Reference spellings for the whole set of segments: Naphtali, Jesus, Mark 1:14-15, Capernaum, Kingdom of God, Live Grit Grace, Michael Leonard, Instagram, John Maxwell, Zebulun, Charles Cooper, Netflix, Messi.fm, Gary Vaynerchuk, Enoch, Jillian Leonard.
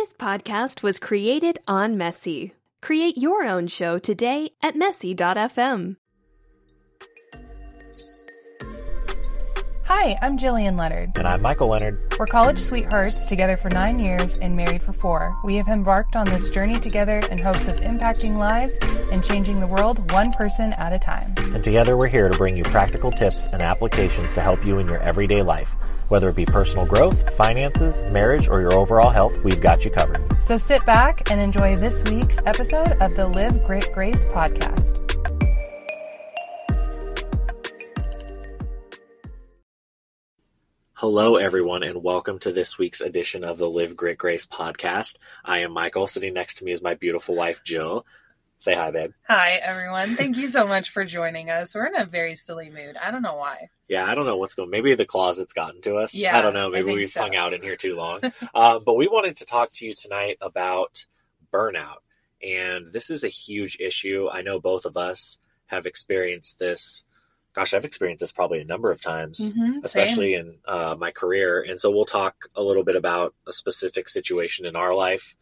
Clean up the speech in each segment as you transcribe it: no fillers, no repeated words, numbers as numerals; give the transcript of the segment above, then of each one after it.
This podcast was created on Messi. Create your own show today at Messi.fm. Hi, I'm Jillian Leonard. And I'm Michael Leonard. We're college sweethearts, together for 9 years and married for 4. We have embarked on this journey together in hopes of impacting lives and changing the world one person at a time. And together we're here to bring you practical tips and applications to help you in your everyday life. Whether it be personal growth, finances, marriage, or your overall health, we've got you covered. So sit back and enjoy this week's episode of the Live Grit Grace podcast. Hello, everyone, and welcome to this week's edition of the Live Grit Grace podcast. I am Michael. Sitting next to me is my beautiful wife, Jill. Say hi, babe. Hi, everyone. Thank you so much for joining us. We're in a very silly mood. I don't know why. Yeah, I don't know what's going on. Maybe the closet's gotten to us. Yeah, I don't know. Maybe we've hung out in here too long. But we wanted to talk to you tonight about burnout. And this is a huge issue. I know both of us have experienced this. Gosh, I've experienced this probably a number of times, especially same. In my career. And so we'll talk a little bit about a specific situation in our life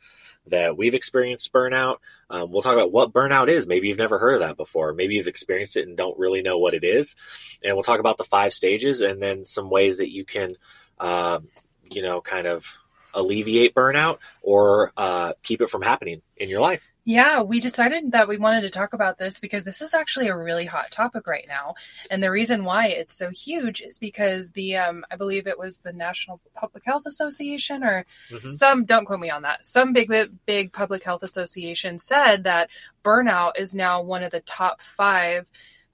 that we've experienced burnout. We'll talk about what burnout is. Maybe you've never heard of that before. Maybe you've experienced it and don't really know what it is. And we'll talk about the 5 stages and then some ways that you can, kind of alleviate burnout or keep it from happening in your life. Yeah, we decided that we wanted to talk about this because this is actually a really hot topic right now. And the reason why it's so huge is because the, I believe it was the National Public Health Association or don't quote me on that. Some big public health association said that burnout is now one of the top 5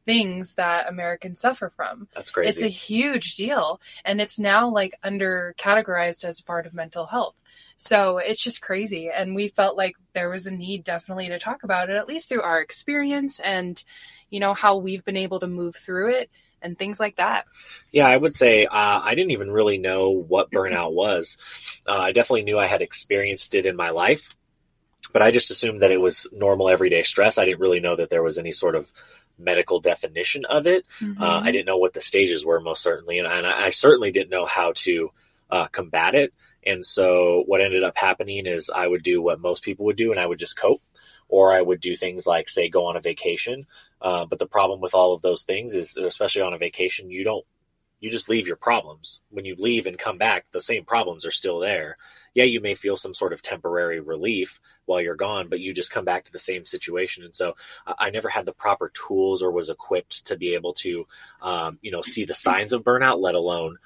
things that Americans suffer from. That's crazy. It's a huge deal. And it's now like under categorized as part of mental health. So it's just crazy. And we felt like there was a need definitely to talk about it, at least through our experience and, you know, how we've been able to move through it and things like that. Yeah, I would say I didn't even really know what burnout was. I definitely knew I had experienced it in my life, but I just assumed that it was normal everyday stress. I didn't really know that there was any sort of medical definition of it. I didn't know what the stages were, most certainly. And I certainly didn't know how to combat it. And so what ended up happening is I would do what most people would do, and I would just cope, or I would do things like, say, go on a vacation. But the problem with all of those things is, especially on a vacation, you just leave your problems. When you leave and come back, the same problems are still there. Yeah, you may feel some sort of temporary relief while you're gone, but you just come back to the same situation. And so I never had the proper tools or was equipped to be able to, see the signs of burnout, let alone,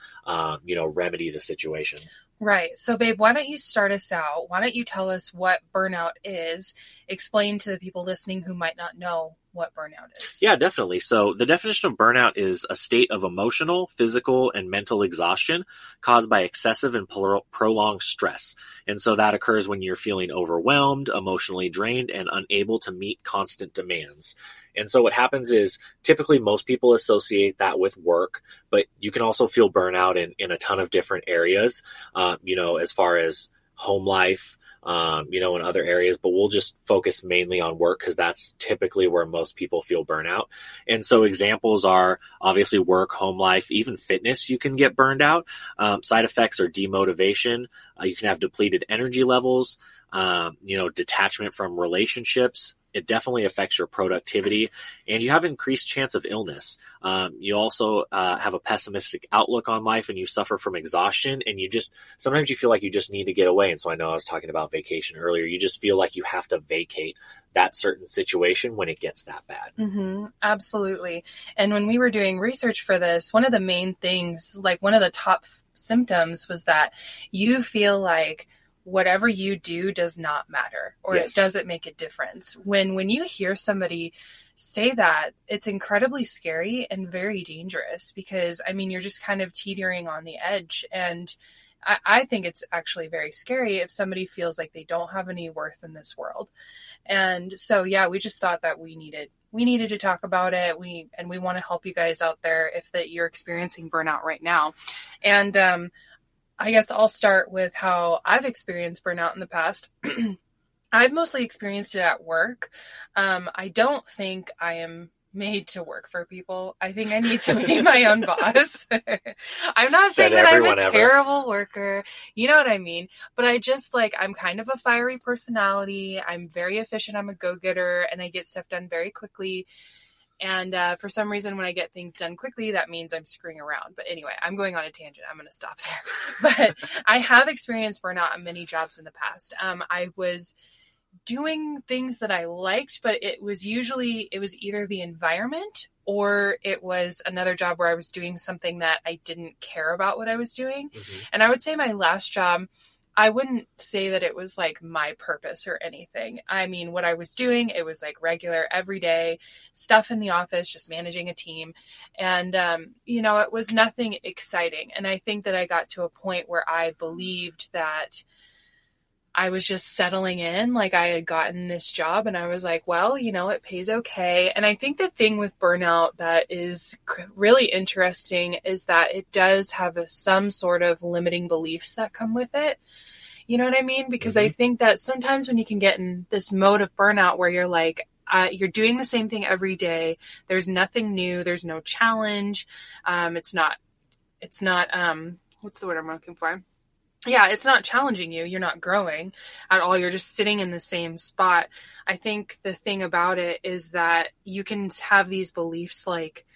remedy the situation. Right. So, babe, why don't you start us out? Why don't you tell us what burnout is? Explain to the people listening who might not know what burnout is. Yeah, definitely. So the definition of burnout is a state of emotional, physical, and mental exhaustion caused by excessive and prolonged stress. And so that occurs when you're feeling overwhelmed, emotionally drained, and unable to meet constant demands. And so what happens is typically most people associate that with work, but you can also feel burnout in a ton of different areas, as far as home life, in other areas, but we'll just focus mainly on work because that's typically where most people feel burnout. And so examples are obviously work, home life, even fitness, you can get burned out. Side effects are demotivation. You can have depleted energy levels, detachment from relationships. It definitely affects your productivity, and you have increased chance of illness. You also have a pessimistic outlook on life, and you suffer from exhaustion, and sometimes you feel like you just need to get away. And so I know I was talking about vacation earlier. You just feel like you have to vacate that certain situation when it gets that bad. Mm-hmm. Absolutely. And when we were doing research for this, one of the main things, like one of the top symptoms was that you feel like whatever you do does not matter, or It doesn't make a difference. When you hear somebody say that, it's incredibly scary and very dangerous because, you're just kind of teetering on the edge. And I think it's actually very scary if somebody feels like they don't have any worth in this world. And so, yeah, we just thought that we needed to talk about it. We want to help you guys out there if that you're experiencing burnout right now. And, I guess I'll start with how I've experienced burnout in the past. I've mostly experienced it at work. I don't think I am made to work for people. I think I need to be my own boss. I'm not saying that I'm a terrible worker. You know what I mean? But I just like, I'm kind of a fiery personality. I'm very efficient. I'm a go-getter and I get stuff done very quickly. And for some reason, when I get things done quickly, that means I'm screwing around. But anyway, I'm going on a tangent. I'm going to stop there. But I have experienced burnout on many jobs in the past. I was doing things that I liked, but it was either the environment or it was another job where I was doing something that I didn't care about what I was doing. Mm-hmm. And I would say my last job, I wouldn't say that it was like my purpose or anything. I mean, what I was doing, it was like regular everyday stuff in the office, just managing a team. And, you know, it was nothing exciting. And I think that I got to a point where I believed that I was just settling in. Like I had gotten this job and I was like, well, you know, it pays okay. And I think the thing with burnout that is really interesting is that it does have some sort of limiting beliefs that come with it. You know what I mean? Because mm-hmm. I think that sometimes when you can get in this mode of burnout where you're like, you're doing the same thing every day. There's nothing new. There's no challenge. It's not, what's the word I'm looking for? Yeah, it's not challenging you. You're not growing at all. You're just sitting in the same spot. I think the thing about it is that you can have these beliefs like,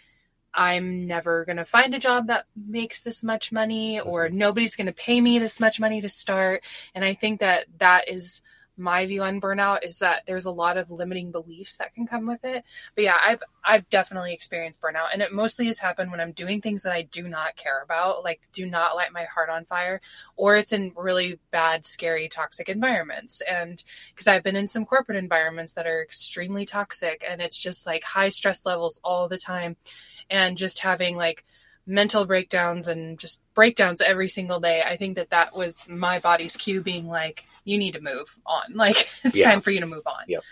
I'm never going to find a job that makes this much money, or nobody's going to pay me this much money to start. And I think that that is my view on burnout, is that there's a lot of limiting beliefs that can come with it. But yeah, I've definitely experienced burnout, and it mostly has happened when I'm doing things that I do not care about, like do not light my heart on fire, or it's in really bad, scary, toxic environments. And because I've been in some corporate environments that are extremely toxic, and it's just like high stress levels all the time, and just having like mental breakdowns and just breakdowns every single day. I think that that was my body's cue being like, you need to move on. Like it's time for you to move on. Yep.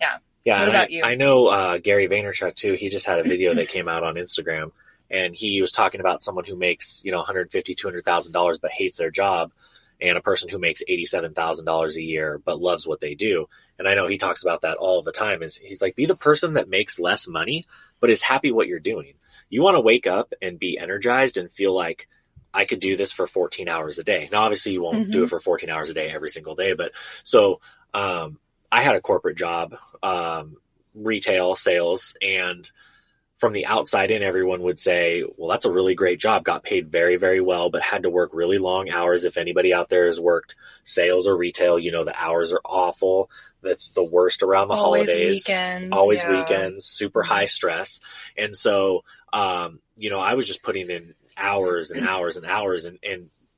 Yeah. Yeah. What about you? I know Gary Vaynerchuk too. He just had a video that came out on Instagram, and he was talking about someone who makes, you know, $150,000, $200,000, but hates their job, and a person who makes $87,000 a year, but loves what they do. And I know he talks about that all the time, is he's like, be the person that makes less money, but is happy what you're doing. You want to wake up and be energized and feel like I could do this for 14 hours a day. Now, obviously you won't do it for 14 hours a day every single day. But so I had a corporate job, retail sales, and from the outside in, everyone would say, well, that's a really great job. Got paid very, very well, but had to work really long hours. If anybody out there has worked sales or retail, you know, the hours are awful. That's the worst around the holidays. Always weekends, super high stress. And so, you know, I was just putting in hours and hours and hours and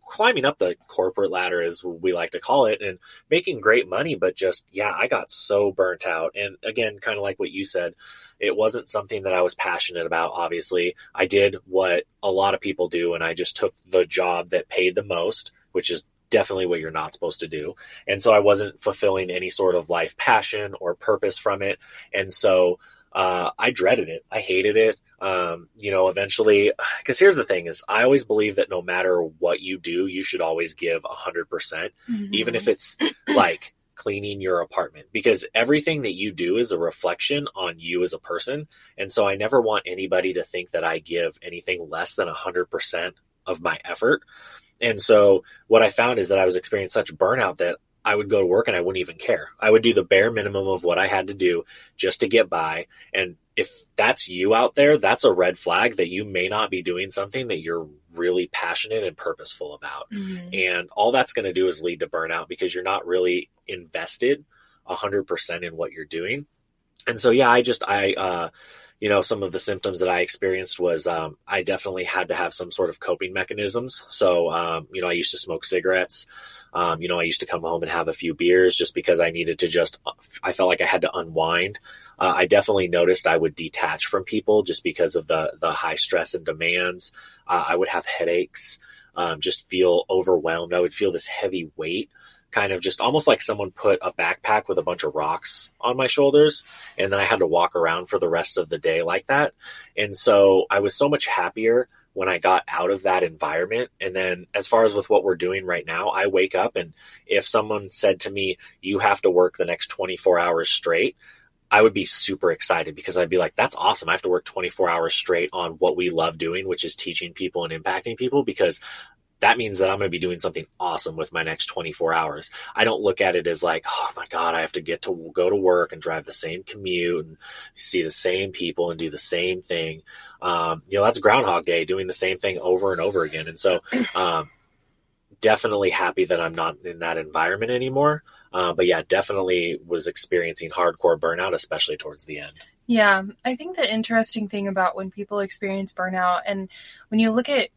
climbing up the corporate ladder, as we like to call it, and making great money. But just, yeah, I got so burnt out. And again, kind of like what you said, it wasn't something that I was passionate about. Obviously, I did what a lot of people do, and I just took the job that paid the most, which is definitely what you're not supposed to do. And so I wasn't fulfilling any sort of life passion or purpose from it. And so I dreaded it. I hated it. You know, eventually, because here's the thing is, I always believe that no matter what you do, you should always give 100%, even if it's like cleaning your apartment, because everything that you do is a reflection on you as a person. And so I never want anybody to think that I give anything less than 100% of my effort. And so what I found is that I was experiencing such burnout that I would go to work and I wouldn't even care. I would do the bare minimum of what I had to do just to get by. And if that's you out there, that's a red flag that you may not be doing something that you're really passionate and purposeful about. Mm-hmm. And all that's going to do is lead to burnout, because you're not really invested 100% in what you're doing. And so, yeah, you know, some of the symptoms that I experienced was I definitely had to have some sort of coping mechanisms. So, you know, I used to smoke cigarettes. You know, I used to come home and have a few beers just because I needed to I felt like I had to unwind. I definitely noticed I would detach from people just because of the high stress and demands. I would have headaches, just feel overwhelmed. I would feel this heavy weight, kind of just almost like someone put a backpack with a bunch of rocks on my shoulders. And then I had to walk around for the rest of the day like that. And so I was so much happier when I got out of that environment. And then as far as with what we're doing right now, I wake up, and if someone said to me, you have to work the next 24 hours straight, I would be super excited because I'd be like, that's awesome. I have to work 24 hours straight on what we love doing, which is teaching people and impacting people, because that means that I'm going to be doing something awesome with my next 24 hours. I don't look at it as like, oh my God, I have to get to go to work and drive the same commute and see the same people and do the same thing. That's Groundhog Day, doing the same thing over and over again. And so definitely happy that I'm not in that environment anymore. But definitely was experiencing hardcore burnout, especially towards the end. Yeah. I think the interesting thing about when people experience burnout, and when you look at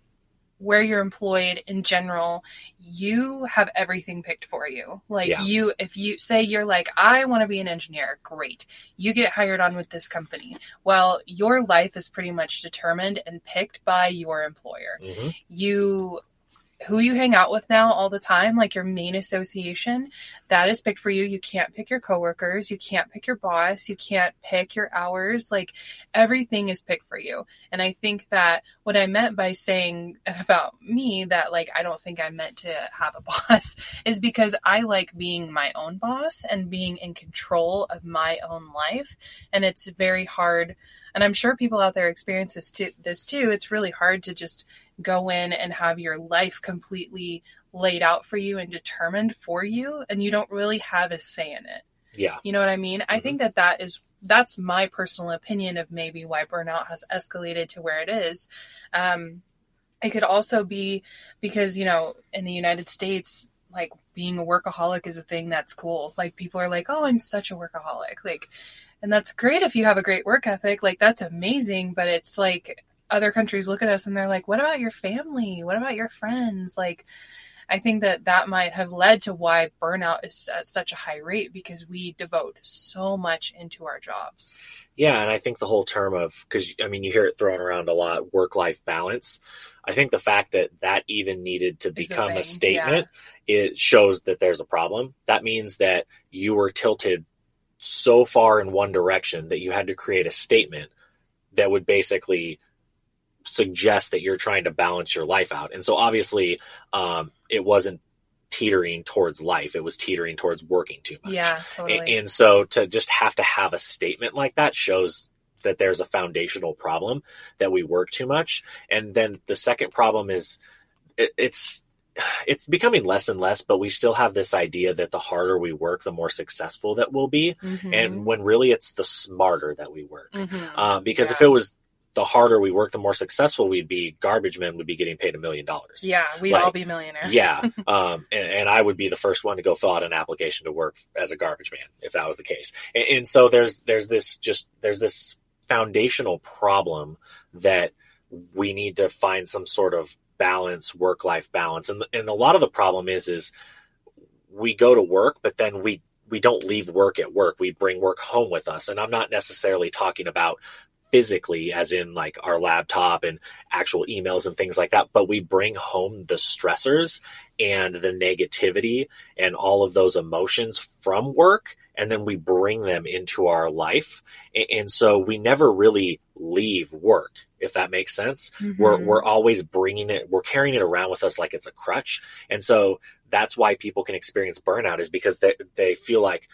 where you're employed in general, you have everything picked for you. If you say you're like, I want to be an engineer, great. You get hired on with this company. Well, your life is pretty much determined and picked by your employer. Mm-hmm. Who you hang out with now all the time, like your main association, that is picked for you. You can't pick your coworkers. You can't pick your boss. You can't pick your hours. Like, everything is picked for you. And I think that what I meant by saying about me that, like, I don't think I'm meant to have a boss is because I like being my own boss and being in control of my own life. And it's very hard. And I'm sure people out there experience this too. It's really hard to just go in and have your life completely laid out for you and determined for you. And you don't really have a say in it. Yeah. You know what I mean? Mm-hmm. I think that's my personal opinion of maybe why burnout has escalated to where it is. It could also be because, in the United States, like, being a workaholic is a thing that's cool. Like, people are like, oh, I'm such a workaholic. Like, and that's great if you have a great work ethic. Like, that's amazing. But it's like other countries look at us and they're like, what about your family? What about your friends? Like, I think that might have led to why burnout is at such a high rate, because we devote so much into our jobs. Yeah. And I think the whole term of, because, I mean, you hear it thrown around a lot, work-life balance. I think the fact that even needed to become a statement, it shows that there's a problem. That means that you were tilted so far in one direction that you had to create a statement that would basically suggest that you're trying to balance your life out. And so obviously it wasn't teetering towards life. It was teetering towards working too much. Yeah, totally. And so to just have to have a statement like that shows that there's a foundational problem, that we work too much. And then the second problem is it's becoming less and less, but we still have this idea that the harder we work, the more successful that we'll be. Mm-hmm. And when really it's the smarter that we work. Mm-hmm. Because if it was the harder we work, the more successful we'd be, garbage men would be getting paid $1 million. Yeah. We'd all be millionaires. Yeah. And I would be the first one to go fill out an application to work as a garbage man, if that was the case. And so there's this foundational problem that we need to find some sort of balance, work-life balance. And a lot of the problem is we go to work, but then we don't leave work at work. We bring work home with us. And I'm not necessarily talking about physically as in like our laptop and actual emails and things like that, but we bring home the stressors and the negativity and all of those emotions from work. And then we bring them into our life. And so we never really leave work, if that makes sense. Mm-hmm. We're always bringing it. We're carrying it around with us like it's a crutch. And so that's why people can experience burnout, is because they feel like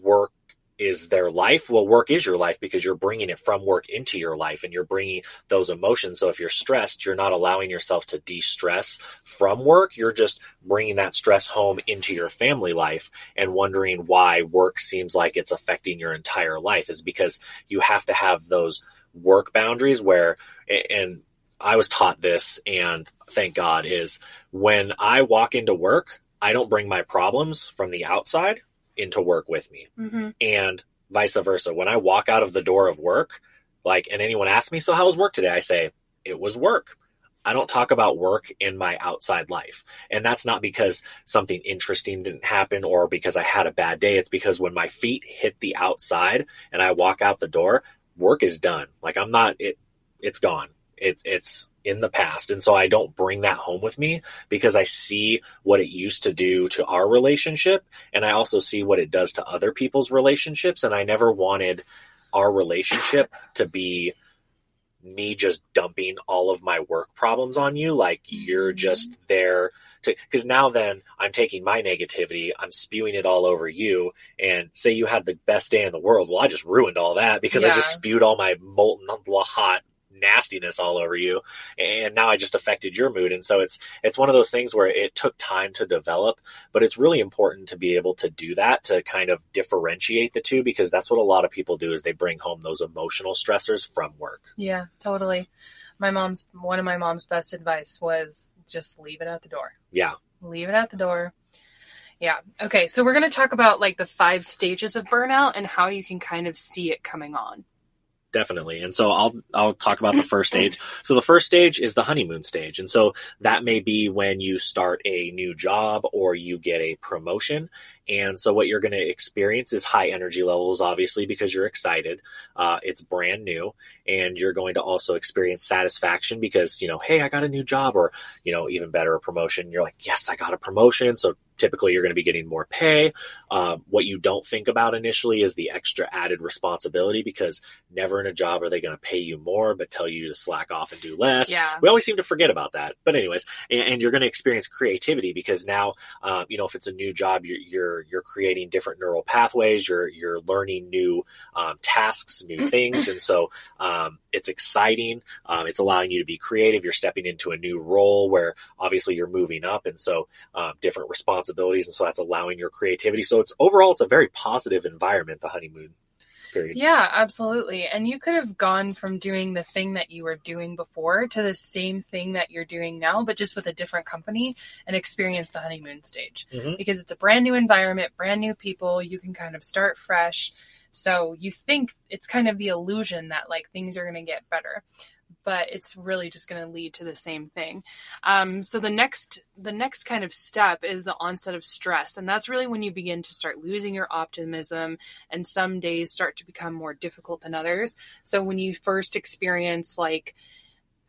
work is their life. Well, work is your life because you're bringing it from work into your life, and you're bringing those emotions. So if you're stressed, you're not allowing yourself to de-stress from work. You're just bringing that stress home into your family life, and wondering why work seems like it's affecting your entire life is because you have to have those work boundaries where, and I was taught this, and thank God, is when I walk into work, I don't bring my problems from the outside into work with me. Mm-hmm. And vice versa. When I walk out of the door of work, like, and anyone asks me, so how was work today? I say, it was work. I don't talk about work in my outside life. And that's not because something interesting didn't happen or because I had a bad day. It's because when my feet hit the outside and I walk out the door, work is done. Like, I'm not, it's gone. It's in the past. And so I don't bring that home with me, because I see what it used to do to our relationship. And I also see what it does to other people's relationships. And I never wanted our relationship to be me just dumping all of my work problems on you. Like, you're just there because now then I'm taking my negativity, I'm spewing it all over you, and say you had the best day in the world. Well, I just ruined all that because I just spewed all my molten hot nastiness all over you, and now I just affected your mood. And so it's one of those things where it took time to develop, but it's really important to be able to do that, to kind of differentiate the two, because that's what a lot of people do is they bring home those emotional stressors from work. Yeah, totally. One of my mom's best advice was just leave it at the door. Yeah. Leave it at the door. Yeah. Okay. So we're going to talk about like the 5 stages of burnout and how you can kind of see it coming on. Definitely. And so I'll talk about the first stage. So the first stage is the honeymoon stage. And so that may be when you start a new job or you get a promotion. And so what you're going to experience is high energy levels, obviously, because you're excited. It's brand new. And you're going to also experience satisfaction because, hey, I got a new job, or, even better, a promotion. You're like, yes, I got a promotion. So typically you're going to be getting more pay. What you don't think about initially is the extra added responsibility, because never in a job are they going to pay you more, but tell you to slack off and do less. Yeah. We always seem to forget about that. But anyways, and you're going to experience creativity because now, if it's a new job, you're creating different neural pathways. You're learning new tasks, new things. And so it's exciting. It's allowing you to be creative. You're stepping into a new role where obviously you're moving up. And so different responsibilities. And so that's allowing your creativity. So it's a very positive environment, the honeymoon period. Yeah, absolutely. And you could have gone from doing the thing that you were doing before to the same thing that you're doing now, but just with a different company, and experience the honeymoon stage because it's a brand new environment, brand new people. You can kind of start fresh. So you think it's kind of the illusion that like things are going to get better, but it's really just going to lead to the same thing. So the next kind of step is the onset of stress. And that's really when you begin to start losing your optimism, and some days start to become more difficult than others. So when you first experience like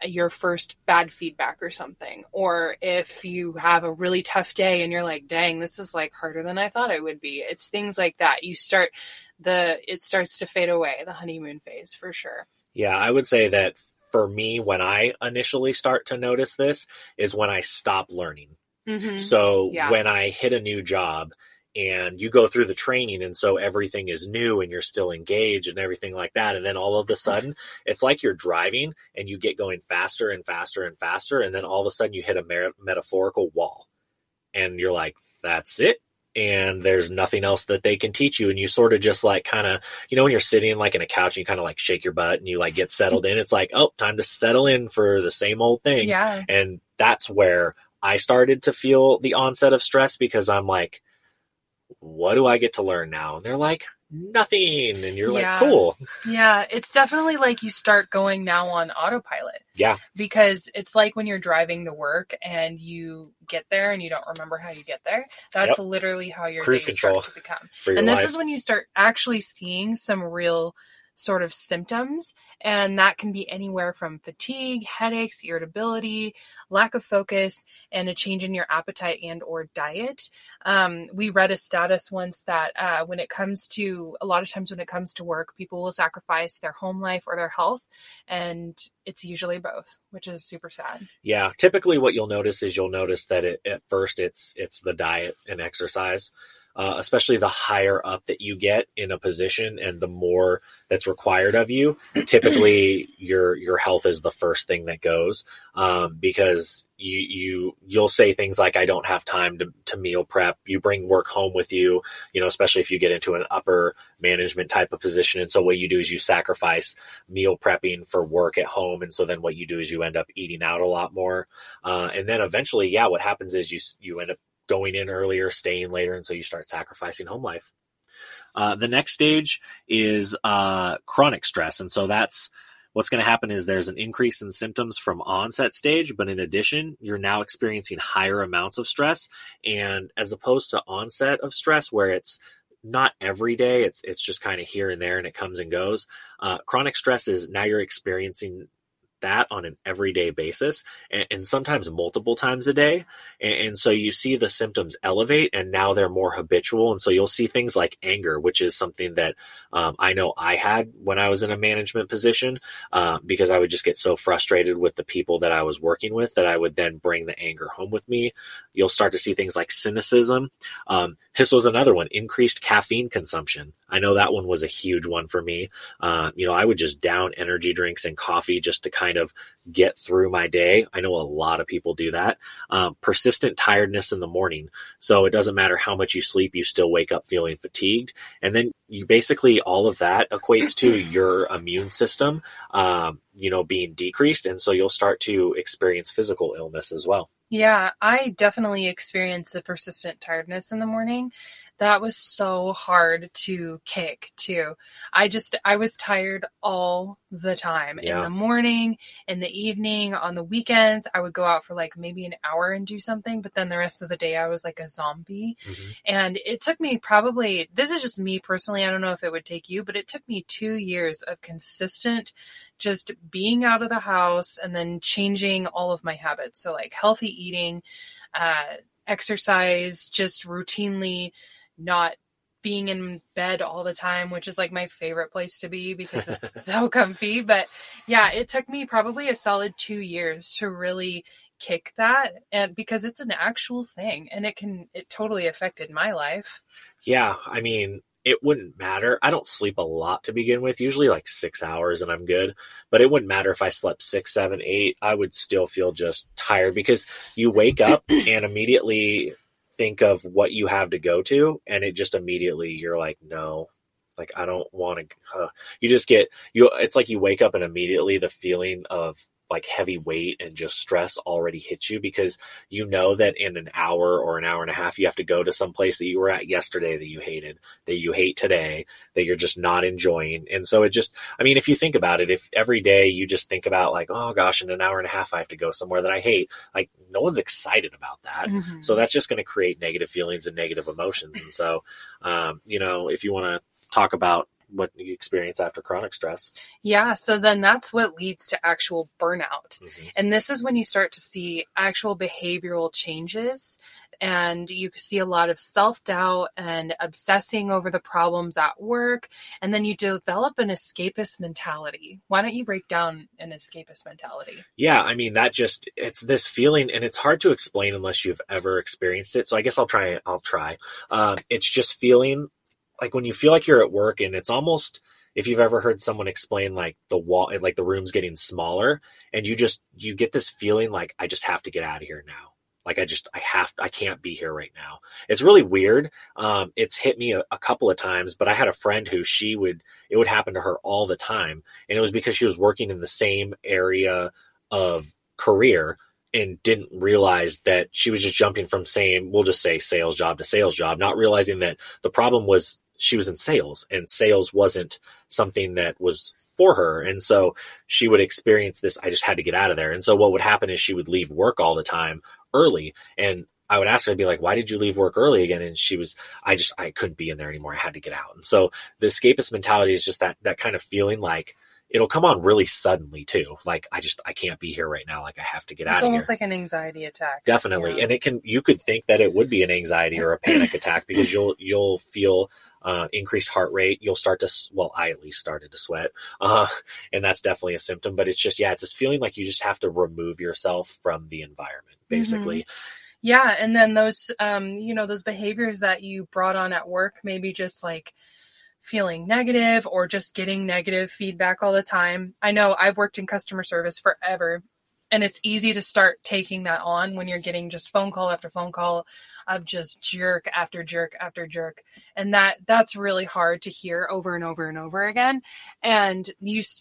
your first bad feedback or something, or if you have a really tough day and you're like, dang, this is like harder than I thought it would be. It's things like that. It starts to fade away, the honeymoon phase for sure. Yeah. I would say that for me, when I initially start to notice this is when I stop learning. Mm-hmm. So when I hit a new job, and you go through the training, and so everything is new and you're still engaged and everything like that. And then all of a sudden, it's like you're driving and you get going faster and faster and faster. And then all of a sudden you hit a metaphorical wall and you're like, that's it. And there's nothing else that they can teach you. And you sort of just like kind of, when you're sitting like in a couch and you kind of like shake your butt and you like get settled in, it's like, oh, time to settle in for the same old thing. Yeah. And that's where I started to feel the onset of stress, because I'm like, what do I get to learn now? And they're like, nothing. And you're like, cool. Yeah. It's definitely like you start going now on autopilot. Yeah. Because it's like when you're driving to work and you get there and you don't remember how you get there. That's literally how your cruise control starts to become. And this is when you start actually seeing some real sort of symptoms. And that can be anywhere from fatigue, headaches, irritability, lack of focus, and a change in your appetite and or diet. We read a status once that a lot of times when it comes to work, people will sacrifice their home life or their health. And it's usually both, which is super sad. Yeah. Typically what you'll notice that at first it's the diet and exercise. Especially the higher up that you get in a position and the more that's required of you, typically your health is the first thing that goes, because you'll say things like, I don't have time to meal prep. You bring work home with you, especially if you get into an upper management type of position. And so what you do is you sacrifice meal prepping for work at home. And so then what you do is you end up eating out a lot more. And then eventually, what happens is you end up going in earlier, staying later. And so you start sacrificing home life. The next stage is chronic stress. And so that's what's going to happen is there's an increase in symptoms from onset stage. But in addition, you're now experiencing higher amounts of stress. And as opposed to onset of stress, where it's not every day, it's just kind of here and there and it comes and goes. Chronic stress is now you're experiencing that on an everyday basis, and sometimes multiple times a day. And so you see the symptoms elevate, and now they're more habitual. And so you'll see things like anger, which is something that I know I had when I was in a management position, because I would just get so frustrated with the people that I was working with that I would then bring the anger home with me. You'll start to see things like cynicism. This was another one, increased caffeine consumption. I know that one was a huge one for me. I would just down energy drinks and coffee just to kind of get through my day. I know a lot of people do that. Persistent tiredness in the morning. So it doesn't matter how much you sleep, you still wake up feeling fatigued. And then you basically, all of that equates to your immune system, being decreased. And so you'll start to experience physical illness as well. Yeah, I definitely experienced the persistent tiredness in the morning. That was so hard to kick too. I was tired all the time, in the morning, in the evening, on the weekends. I would go out for like maybe an hour and do something, but then the rest of the day I was like a zombie. Mm-hmm. And it took me probably, this is just me personally, I don't know if it would take you, but it took me 2 years of consistent just being out of the house and then changing all of my habits. So like healthy eating, exercise, just routinely not being in bed all the time, which is like my favorite place to be because it's so comfy. But yeah, it took me probably a solid 2 years to really kick that, and because it's an actual thing and it totally affected my life. Yeah. I mean, it wouldn't matter. I don't sleep a lot to begin with, usually like 6 hours and I'm good, but it wouldn't matter if I slept 6, 7, 8, I would still feel just tired because you wake up and immediately think of what you have to go to. And it just immediately, you're like, no, like, I don't want to, you just get, it's like you wake up and immediately the feeling of like heavy weight and just stress already hits you because you know that in an hour or an hour and a half, you have to go to some place that you were at yesterday that you hated, that you hate today, that you're just not enjoying. And so it just, I mean, if you think about it, if every day you just think about like, oh gosh, in an hour and a half, I have to go somewhere that I hate, like no one's excited about that. Mm-hmm. So that's just going to create negative feelings and negative emotions. And so, if you want to talk about what you experience after chronic stress. Yeah. So then that's what leads to actual burnout. Mm-hmm. And this is when you start to see actual behavioral changes, and you see a lot of self-doubt and obsessing over the problems at work. And then you develop an escapist mentality. Why don't you break down an escapist mentality? Yeah. I mean, it's this feeling, and it's hard to explain unless you've ever experienced it. So I guess I'll try. It's just feeling like when you feel like you're at work, and it's almost, if you've ever heard someone explain like the wall, like the room's getting smaller, and you get this feeling like, I just have to get out of here now. Like I can't be here right now. It's really weird. It's hit me a couple of times, but I had a friend who it would happen to her all the time. And it was because she was working in the same area of career and didn't realize that she was just jumping from sales job to sales job, not realizing that the problem was she was in sales, and sales wasn't something that was for her. And so she would experience this, I just had to get out of there. And so what would happen is she would leave work all the time early. And I would ask her, I'd be like, why did you leave work early again? And she was, I couldn't be in there anymore. I had to get out. And so the escapist mentality is just that kind of feeling like, it'll come on really suddenly too. Like I can't be here right now. Like I have to get out of here. It's almost like an anxiety attack. Definitely. Yeah. And you could think that it would be an anxiety or a panic attack because you'll feel increased heart rate. You'll start to, well, I at least started to sweat. And that's definitely a symptom, but it's just, it's this feeling like you just have to remove yourself from the environment basically. Mm-hmm. Yeah. And then those, those behaviors that you brought on at work, maybe just like, feeling negative or just getting negative feedback all the time. I know I've worked in customer service forever, and it's easy to start taking that on when you're getting just phone call of just jerk after jerk after jerk. And that's really hard to hear over and over and over again. And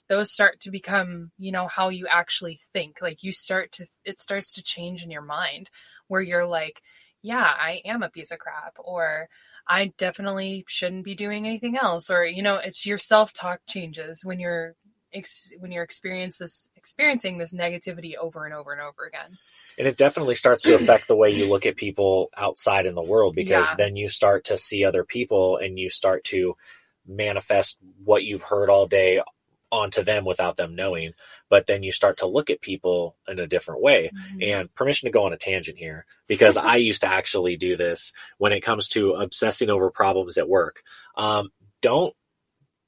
those start to become, how you actually think, like it starts to change in your mind where you're like, yeah, I am a piece of crap, or I definitely shouldn't be doing anything else. Or, it's your self-talk changes when you're experiencing this negativity over and over and over again. And it definitely starts to affect the way you look at people outside in the world, because then you start to see other people and you start to manifest what you've heard all day onto them without them knowing. But then you start to look at people in a different way. Mm-hmm. And permission to go on a tangent here, because I used to actually do this when it comes to obsessing over problems at work. Don't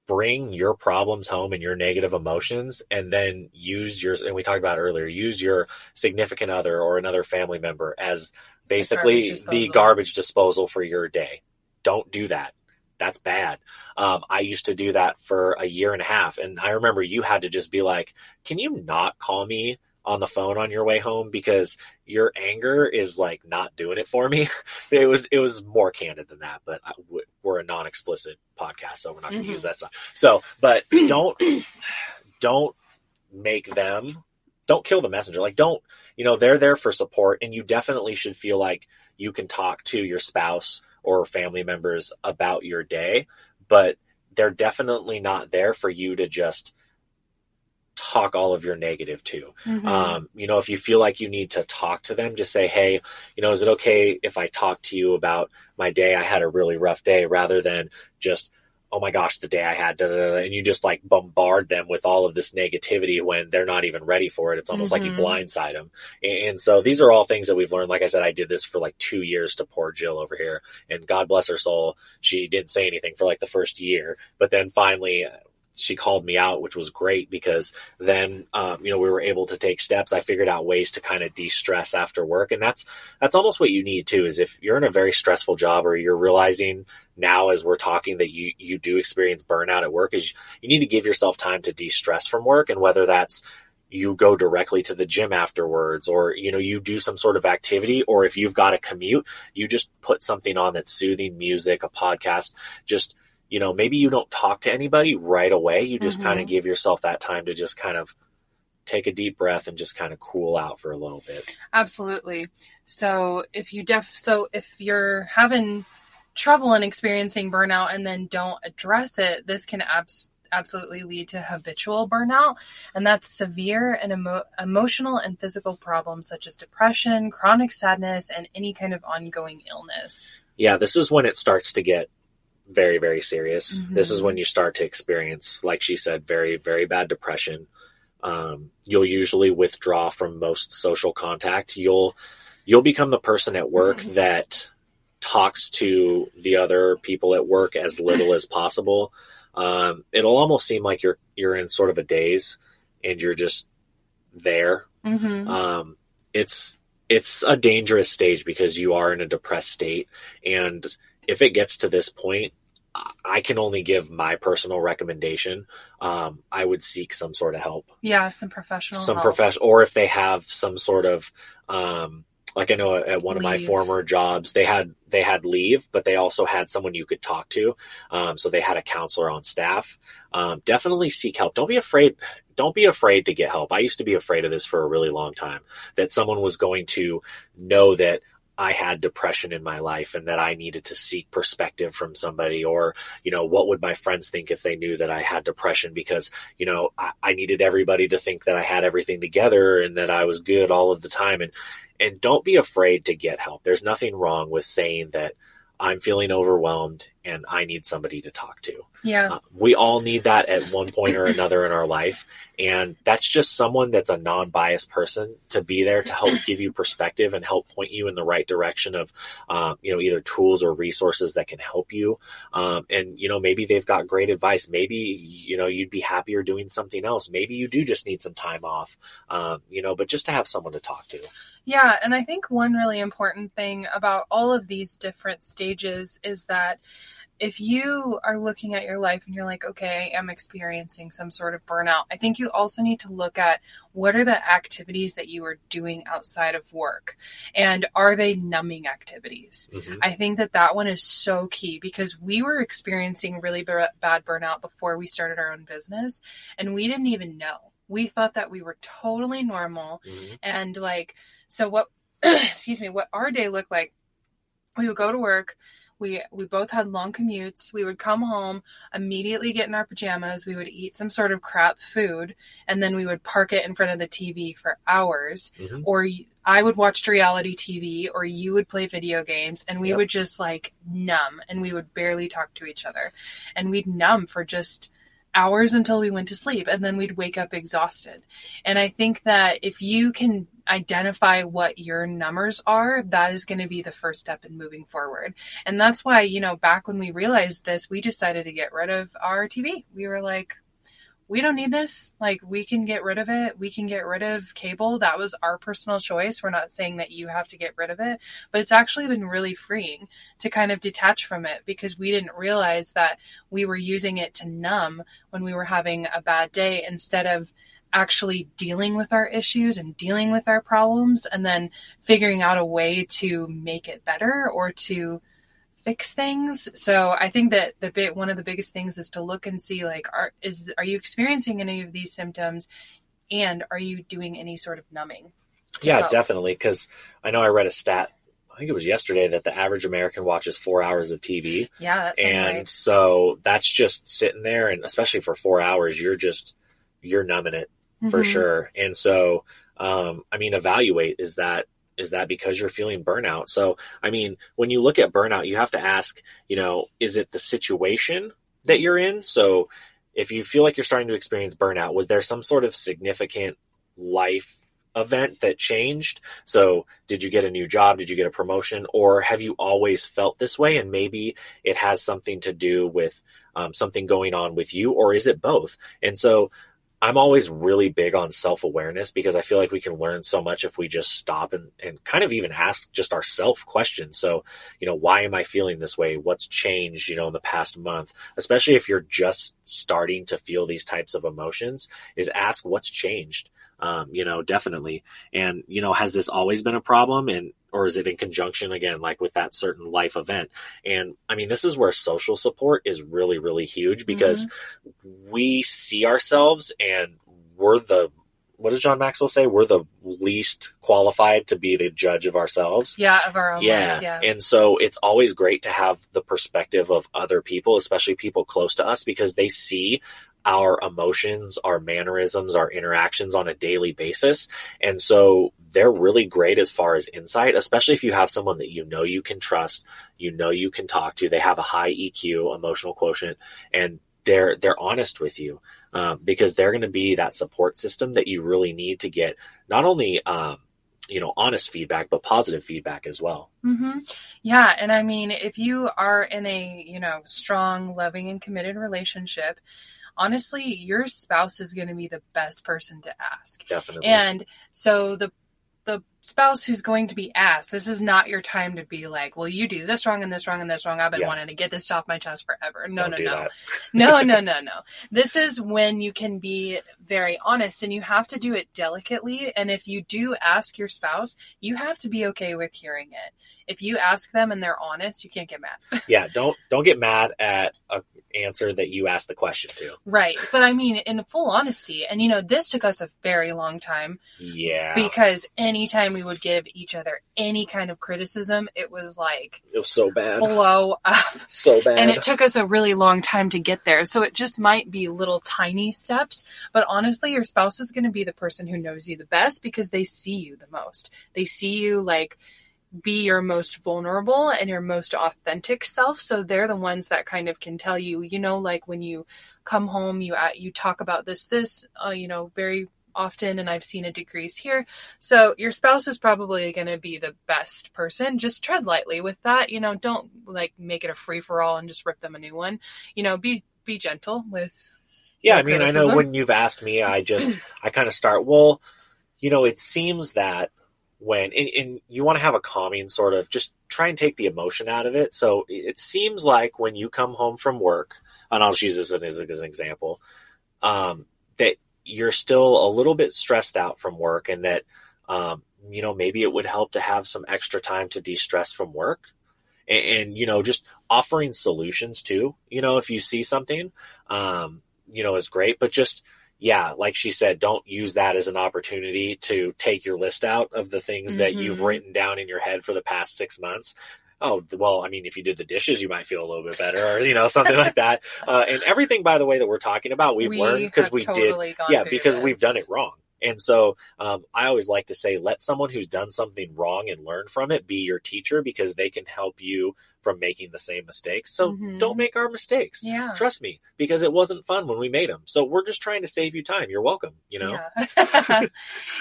bring your problems home and your negative emotions and then use your, and we talked about earlier, use your significant other or another family member as basically the garbage disposal for your day. Don't do that. That's bad. I used to do that for a year and a half. And I remember you had to just be like, can you not call me on the phone on your way home? Because your anger is like not doing it for me. It was more candid than that, but we're a non-explicit podcast, so we're not going to use that stuff. So, but don't make them, don't kill the messenger. Like don't, they're there for support, and you definitely should feel like you can talk to your spouse or family members about your day, but they're definitely not there for you to just talk all of your negative to. If you feel like you need to talk to them, just say, hey, is it okay if I talk to you about my day? I had a really rough day, rather than just, oh my gosh, the day I had, da, da, da, and you just like bombard them with all of this negativity when they're not even ready for it. It's almost like you blindside them. And so these are all things that we've learned. Like I said, I did this for like 2 years to poor Jill over here, and God bless her soul. She didn't say anything for like the first year, but then finally she called me out, which was great, because then, we were able to take steps. I figured out ways to kind of de-stress after work. And that's almost what you need too, is if you're in a very stressful job, or you're realizing now as we're talking that you do experience burnout at work, is you need to give yourself time to de-stress from work. And whether that's you go directly to the gym afterwards, or, you do some sort of activity, or if you've got a commute, you just put something on that's soothing, music, a podcast, just, maybe you don't talk to anybody right away. You just kind of give yourself that time to just kind of take a deep breath and just kind of cool out for a little bit. Absolutely. So if you're having trouble and experiencing burnout and then don't address it, this can absolutely lead to habitual burnout. And that's severe and emotional and physical problems such as depression, chronic sadness, and any kind of ongoing illness. Yeah, this is when it starts to get very, very serious. This is when you start to experience, like she said, very, very bad depression. You'll usually withdraw from most social contact. You'll become the person at work that talks to the other people at work as little as possible. It'll almost seem like you're in sort of a daze and you're just there. It's a dangerous stage because you are in a depressed state, and if it gets to this point, I can only give my personal recommendation. I would seek some sort of help. Yeah, some professional help. Or if they have some sort of, like I know at one of my former jobs, they had leave, but they also had someone you could talk to. So they had a counselor on staff. Definitely seek help. Don't be afraid to get help. I used to be afraid of this for a really long time, that someone was going to know that I had depression in my life and that I needed to seek perspective from somebody, or, what would my friends think if they knew that I had depression, because, I needed everybody to think that I had everything together and that I was good all of the time. And don't be afraid to get help. There's nothing wrong with saying that I'm feeling overwhelmed and I need somebody to talk to. Yeah. We all need that at one point or another in our life. And that's just someone that's a non-biased person to be there to help give you perspective and help point you in the right direction of, either tools or resources that can help you. Maybe they've got great advice. Maybe, you'd be happier doing something else. Maybe you do just need some time off, but just to have someone to talk to. Yeah. And I think one really important thing about all of these different stages is that if you are looking at your life and you're like, okay, I am experiencing some sort of burnout, I think you also need to look at what are the activities that you are doing outside of work, and are they numbing activities? I think that one is so key, because we were experiencing really bad burnout before we started our own business, and we didn't even know. We thought that we were totally normal. And so what, excuse me, what our day looked like, we would go to work. We both had long commutes. We would come home, immediately get in our pajamas. We would eat some sort of crap food, and then we would park it in front of the TV for hours. Or I would watch reality TV, or you would play video games, and we would just numb, and we would barely talk to each other, and we'd numb for just hours until we went to sleep, and then we'd wake up exhausted. And I think that if you can identify what your numbers are, that is going to be the first step in moving forward. And that's why, you know, back when we realized this, we decided to get rid of our TV. We were like, we don't need this. Like, we can get rid of it. We can get rid of cable. That was our personal choice. We're not saying that you have to get rid of it, but it's actually been really freeing to kind of detach from it, because we didn't realize that we were using it to numb when we were having a bad day, instead of actually dealing with our issues and dealing with our problems and then figuring out a way to make it better or to fix things. So I think that one of the biggest things is to look and see, like, are you experiencing any of these symptoms, and are you doing any sort of numbing? Yeah, help? Definitely. Cause I know I read a stat, I think it was yesterday, that the average American watches 4 hours of TV. Yeah. That sounds right. So that's just sitting there. And especially for 4 hours, you're numbing it for sure. And so, I mean, evaluate, is that because you're feeling burnout? So, I mean, when you look at burnout, you have to ask, you know, is it the situation that you're in? So if you feel like you're starting to experience burnout, was there some sort of significant life event that changed? So did you get a new job? Did you get a promotion? Or have you always felt this way? And maybe it has something to do with something going on with you, or is it both? And so I'm always really big on self-awareness, because I feel like we can learn so much if we just stop and kind of even ask just ourselves questions. So, you know, why am I feeling this way? What's changed, you know, in the past month, especially if you're just starting to feel these types of emotions, is ask what's changed, you know, definitely. And, you know, has this always been a problem? And, or is it in conjunction again, like with that certain life event? And I mean, this is where social support is really, really huge, because we see ourselves and we're the, what does John Maxwell say? We're the least qualified to be the judge of ourselves. Yeah. Of our own. Yeah. Life, yeah. And so it's always great to have the perspective of other people, especially people close to us, because they see our emotions, our mannerisms, our interactions on a daily basis. And so they're really great as far as insight, especially if you have someone that you know you can trust, you know you can talk to. They have a high EQ, emotional quotient, and they're honest with you, because they're going to be that support system that you really need to get not only you know, honest feedback, but positive feedback as well. Yeah. And I mean, if you are in a, you know, strong, loving, and committed relationship, honestly, your spouse is going to be the best person to ask. Definitely. And so the spouse who's going to be asked, this is not your time to be like, well, you do this wrong and this wrong and this wrong. I've been wanting to get this off my chest forever. No. No. This is when you can be very honest, and you have to do it delicately. And if you do ask your spouse, you have to be okay with hearing it. If you ask them and they're honest, you can't get mad. Yeah. Don't get mad at a answer that you asked the question to. Right. But I mean, in full honesty, and you know, this took us a very long time. Yeah. Because anytime we would give each other any kind of criticism, it was like, it was so bad. Blow up. So bad. And it took us a really long time to get there. So it just might be little tiny steps, but honestly, your spouse is going to be the person who knows you the best, because they see you the most. They see you like be your most vulnerable and your most authentic self. So they're the ones that kind of can tell you, you know, like when you come home, you talk about this, you know, very often, and I've seen a decrease here. So your spouse is probably going to be the best person. Just tread lightly with that. You know, don't like make it a free for all and just rip them a new one, you know, be gentle with. Yeah. I mean, criticism. I know when you've asked me, I kind of start, well, you know, it seems that when, and you want to have a calming sort of, just try and take the emotion out of it. So it seems like when you come home from work, and I'll just use this as an example, that you're still a little bit stressed out from work, and that, you know, maybe it would help to have some extra time to de-stress from work, and, you know, just offering solutions too, you know, if you see something, you know, is great, but just, yeah, like she said, don't use that as an opportunity to take your list out of the things that you've written down in your head for the past 6 months. Oh, well, I mean, if you did the dishes, you might feel a little bit better, or, you know, something like that. And everything, by the way, that we're talking about, we've learned because we totally did, because we've done it wrong. And so I always like to say, let someone who's done something wrong and learned from it be your teacher, because they can help you from making the same mistakes. So don't make our mistakes. Yeah. Trust me, because it wasn't fun when we made them. So we're just trying to save you time. You're welcome, you know?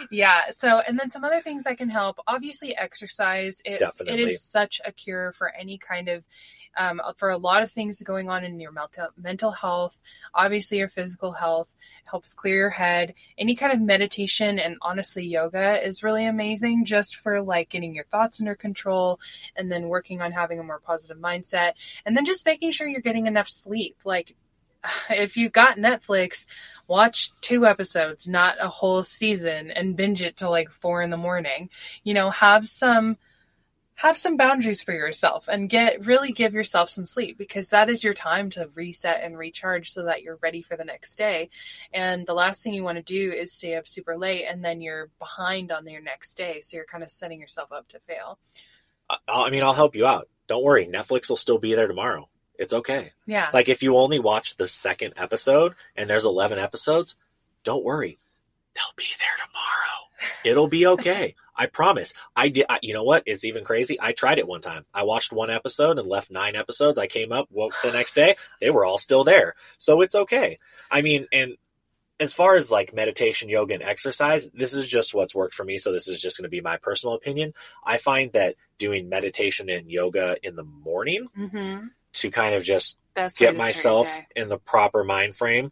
Yeah. So, and then some other things that can help, obviously exercise. It is such a cure for any kind of, for a lot of things going on in your mental health, obviously your physical health, helps clear your head. Any kind of meditation, and honestly yoga is really amazing just for like getting your thoughts under control, and then working on having a more positive mindset, and then just making sure you're getting enough sleep. Like if you've got Netflix, watch 2 episodes, not a whole season, and binge it till like 4 a.m. You know, have some boundaries for yourself, and give yourself some sleep, because that is your time to reset and recharge so that you're ready for the next day. And the last thing you want to do is stay up super late and then you're behind on your next day. So you're kind of setting yourself up to fail. I mean, I'll help you out. Don't worry. Netflix will still be there tomorrow. It's okay. Yeah. Like if you only watch the 2nd episode and there's 11 episodes, don't worry. They'll be there tomorrow. It'll be okay. I promise. You know what? It's even crazy. I tried it one time. I watched 1 episode and left 9 episodes. I came up, woke the next day. They were all still there. So it's okay. I mean, and as far as like meditation, yoga, and exercise, this is just what's worked for me. So this is just going to be my personal opinion. I find that doing meditation and yoga in the morning to kind of just get myself in the proper mind frame,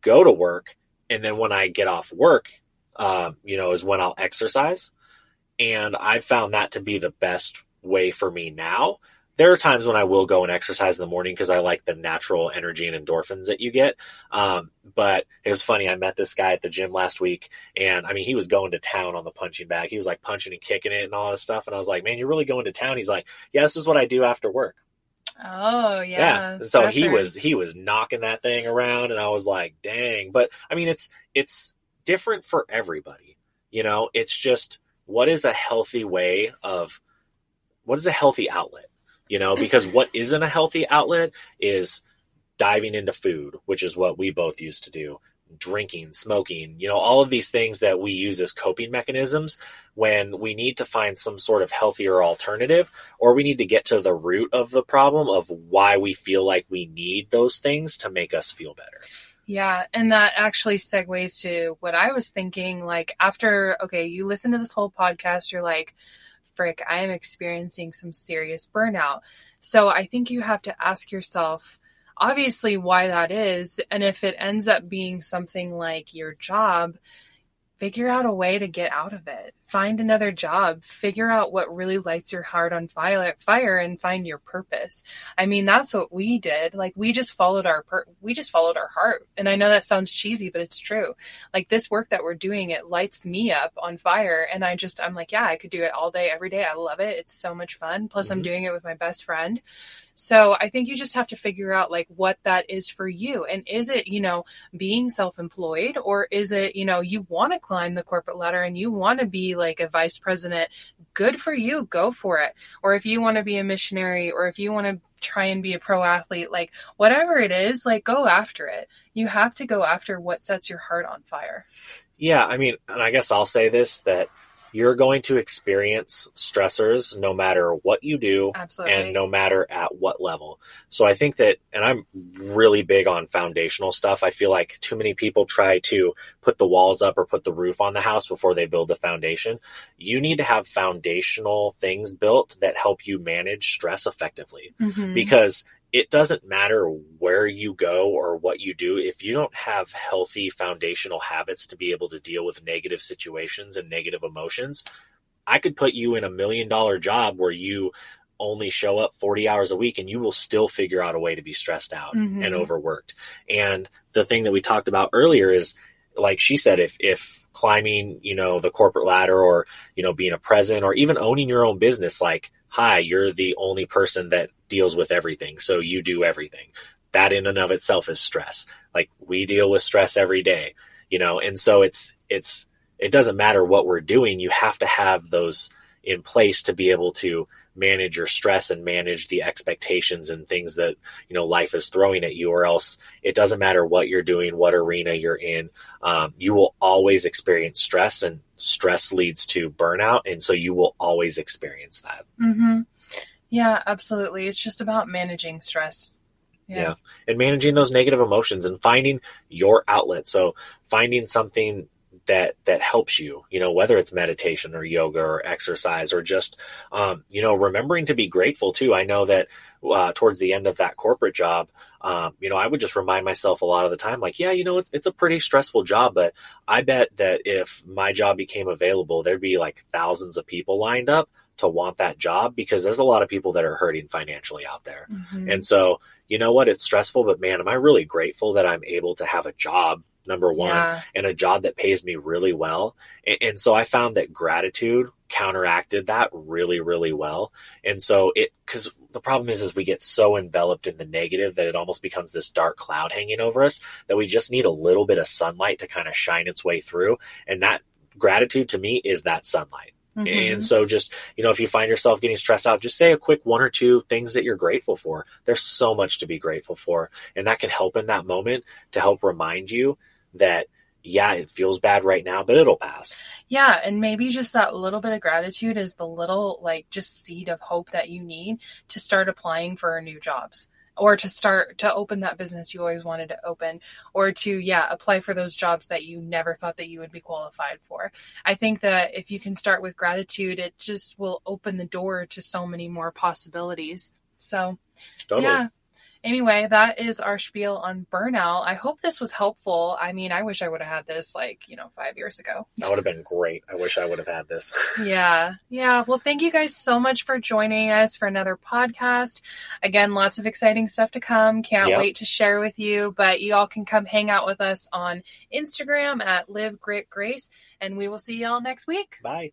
go to work. And then when I get off work, is when I'll exercise. And I've found that to be the best way for me now. There are times when I will go and exercise in the morning because I like the natural energy and endorphins that you get. But it was funny. I met this guy at the gym last week, and I mean, he was going to town on the punching bag. He was like punching and kicking it and all this stuff. And I was like, man, you're really going to town. He's like, yeah, this is what I do after work. Oh yeah. So he was knocking that thing around, and I was like, dang. But I mean, it's different for everybody. You know, it's just, what is a healthy outlet? You know, because what isn't a healthy outlet is diving into food, which is what we both used to do, drinking, smoking, you know, all of these things that we use as coping mechanisms, when we need to find some sort of healthier alternative, or we need to get to the root of the problem of why we feel like we need those things to make us feel better. Yeah. And that actually segues to what I was thinking, like you listen to this whole podcast, you're like, frick, I am experiencing some serious burnout. So I think you have to ask yourself, obviously, why that is. And if it ends up being something like your job, figure out a way to get out of it. Find another job, figure out what really lights your heart on fire, and find your purpose. I mean, that's what we did. Like we just followed our heart. And I know that sounds cheesy, but it's true. Like this work that we're doing, it lights me up on fire. And I'm like, yeah, I could do it all day, every day. I love it. It's so much fun. Plus I'm doing it with my best friend. So I think you just have to figure out like what that is for you. And is it, being self-employed, or is it, you want to climb the corporate ladder and you want to be like a vice president? Good for you. Go for it. Or if you want to be a missionary, or if you want to try and be a pro athlete, like whatever it is, like go after it. You have to go after what sets your heart on fire. Yeah. I mean, and I guess I'll say this, that you're going to experience stressors no matter what you do. Absolutely. And no matter at what level. So I think that, and I'm really big on foundational stuff. I feel like too many people try to put the walls up or put the roof on the house before they build the foundation. You need to have foundational things built that help you manage stress effectively, because it doesn't matter where you go or what you do. If you don't have healthy foundational habits to be able to deal with negative situations and negative emotions, I could put you in $1 million job where you only show up 40 hours a week and you will still figure out a way to be stressed out and overworked. And the thing that we talked about earlier is, like she said, if climbing, the corporate ladder, or, being a president, or even owning your own business, like, hi, you're the only person that deals with everything. So you do everything. That in and of itself is stress. Like we deal with stress every day, and so it doesn't matter what we're doing. You have to have those, in place to be able to manage your stress and manage the expectations and things that, you know, life is throwing at you, or else it doesn't matter what you're doing, what arena you're in. You will always experience stress, and stress leads to burnout. And so you will always experience that. Mm-hmm. Yeah, absolutely. It's just about managing stress. Yeah. And managing those negative emotions and finding your outlet. So finding something that helps you, you know, whether it's meditation or yoga or exercise, or just, you know, remembering to be grateful too. I know that towards the end of that corporate job, you know, I would just remind myself a lot of the time, like, yeah, you know, it's a pretty stressful job, but I bet that if my job became available, there'd be like thousands of people lined up to want that job, because there's a lot of people that are hurting financially out there. Mm-hmm. And so, you know what, it's stressful, but man, am I really grateful that I'm able to have a job, number one, and a job that pays me really well. And so I found that gratitude counteracted that really, really well. And so because the problem is we get so enveloped in the negative that it almost becomes this dark cloud hanging over us, that we just need a little bit of sunlight to kind of shine its way through. And that gratitude to me is that sunlight. Mm-hmm. And so just, you know, if you find yourself getting stressed out, just say a quick one or two things that you're grateful for. There's so much to be grateful for. And that can help in that moment to help remind you that, yeah, it feels bad right now, but it'll pass. Yeah. And maybe just that little bit of gratitude is the little, like, just seed of hope that you need to start applying for new jobs, or to start to open that business you always wanted to open, or to, apply for those jobs that you never thought that you would be qualified for. I think that if you can start with gratitude, it just will open the door to so many more possibilities. So, totally. Yeah. Anyway, that is our spiel on burnout. I hope this was helpful. I mean, I wish I would have had this 5 years ago. That would have been great. I wish I would have had this. Yeah. Well, thank you guys so much for joining us for another podcast. Again, lots of exciting stuff to come. Can't wait to share with you, but you all can come hang out with us on Instagram at Live Grit Grace, and we will see y'all next week. Bye.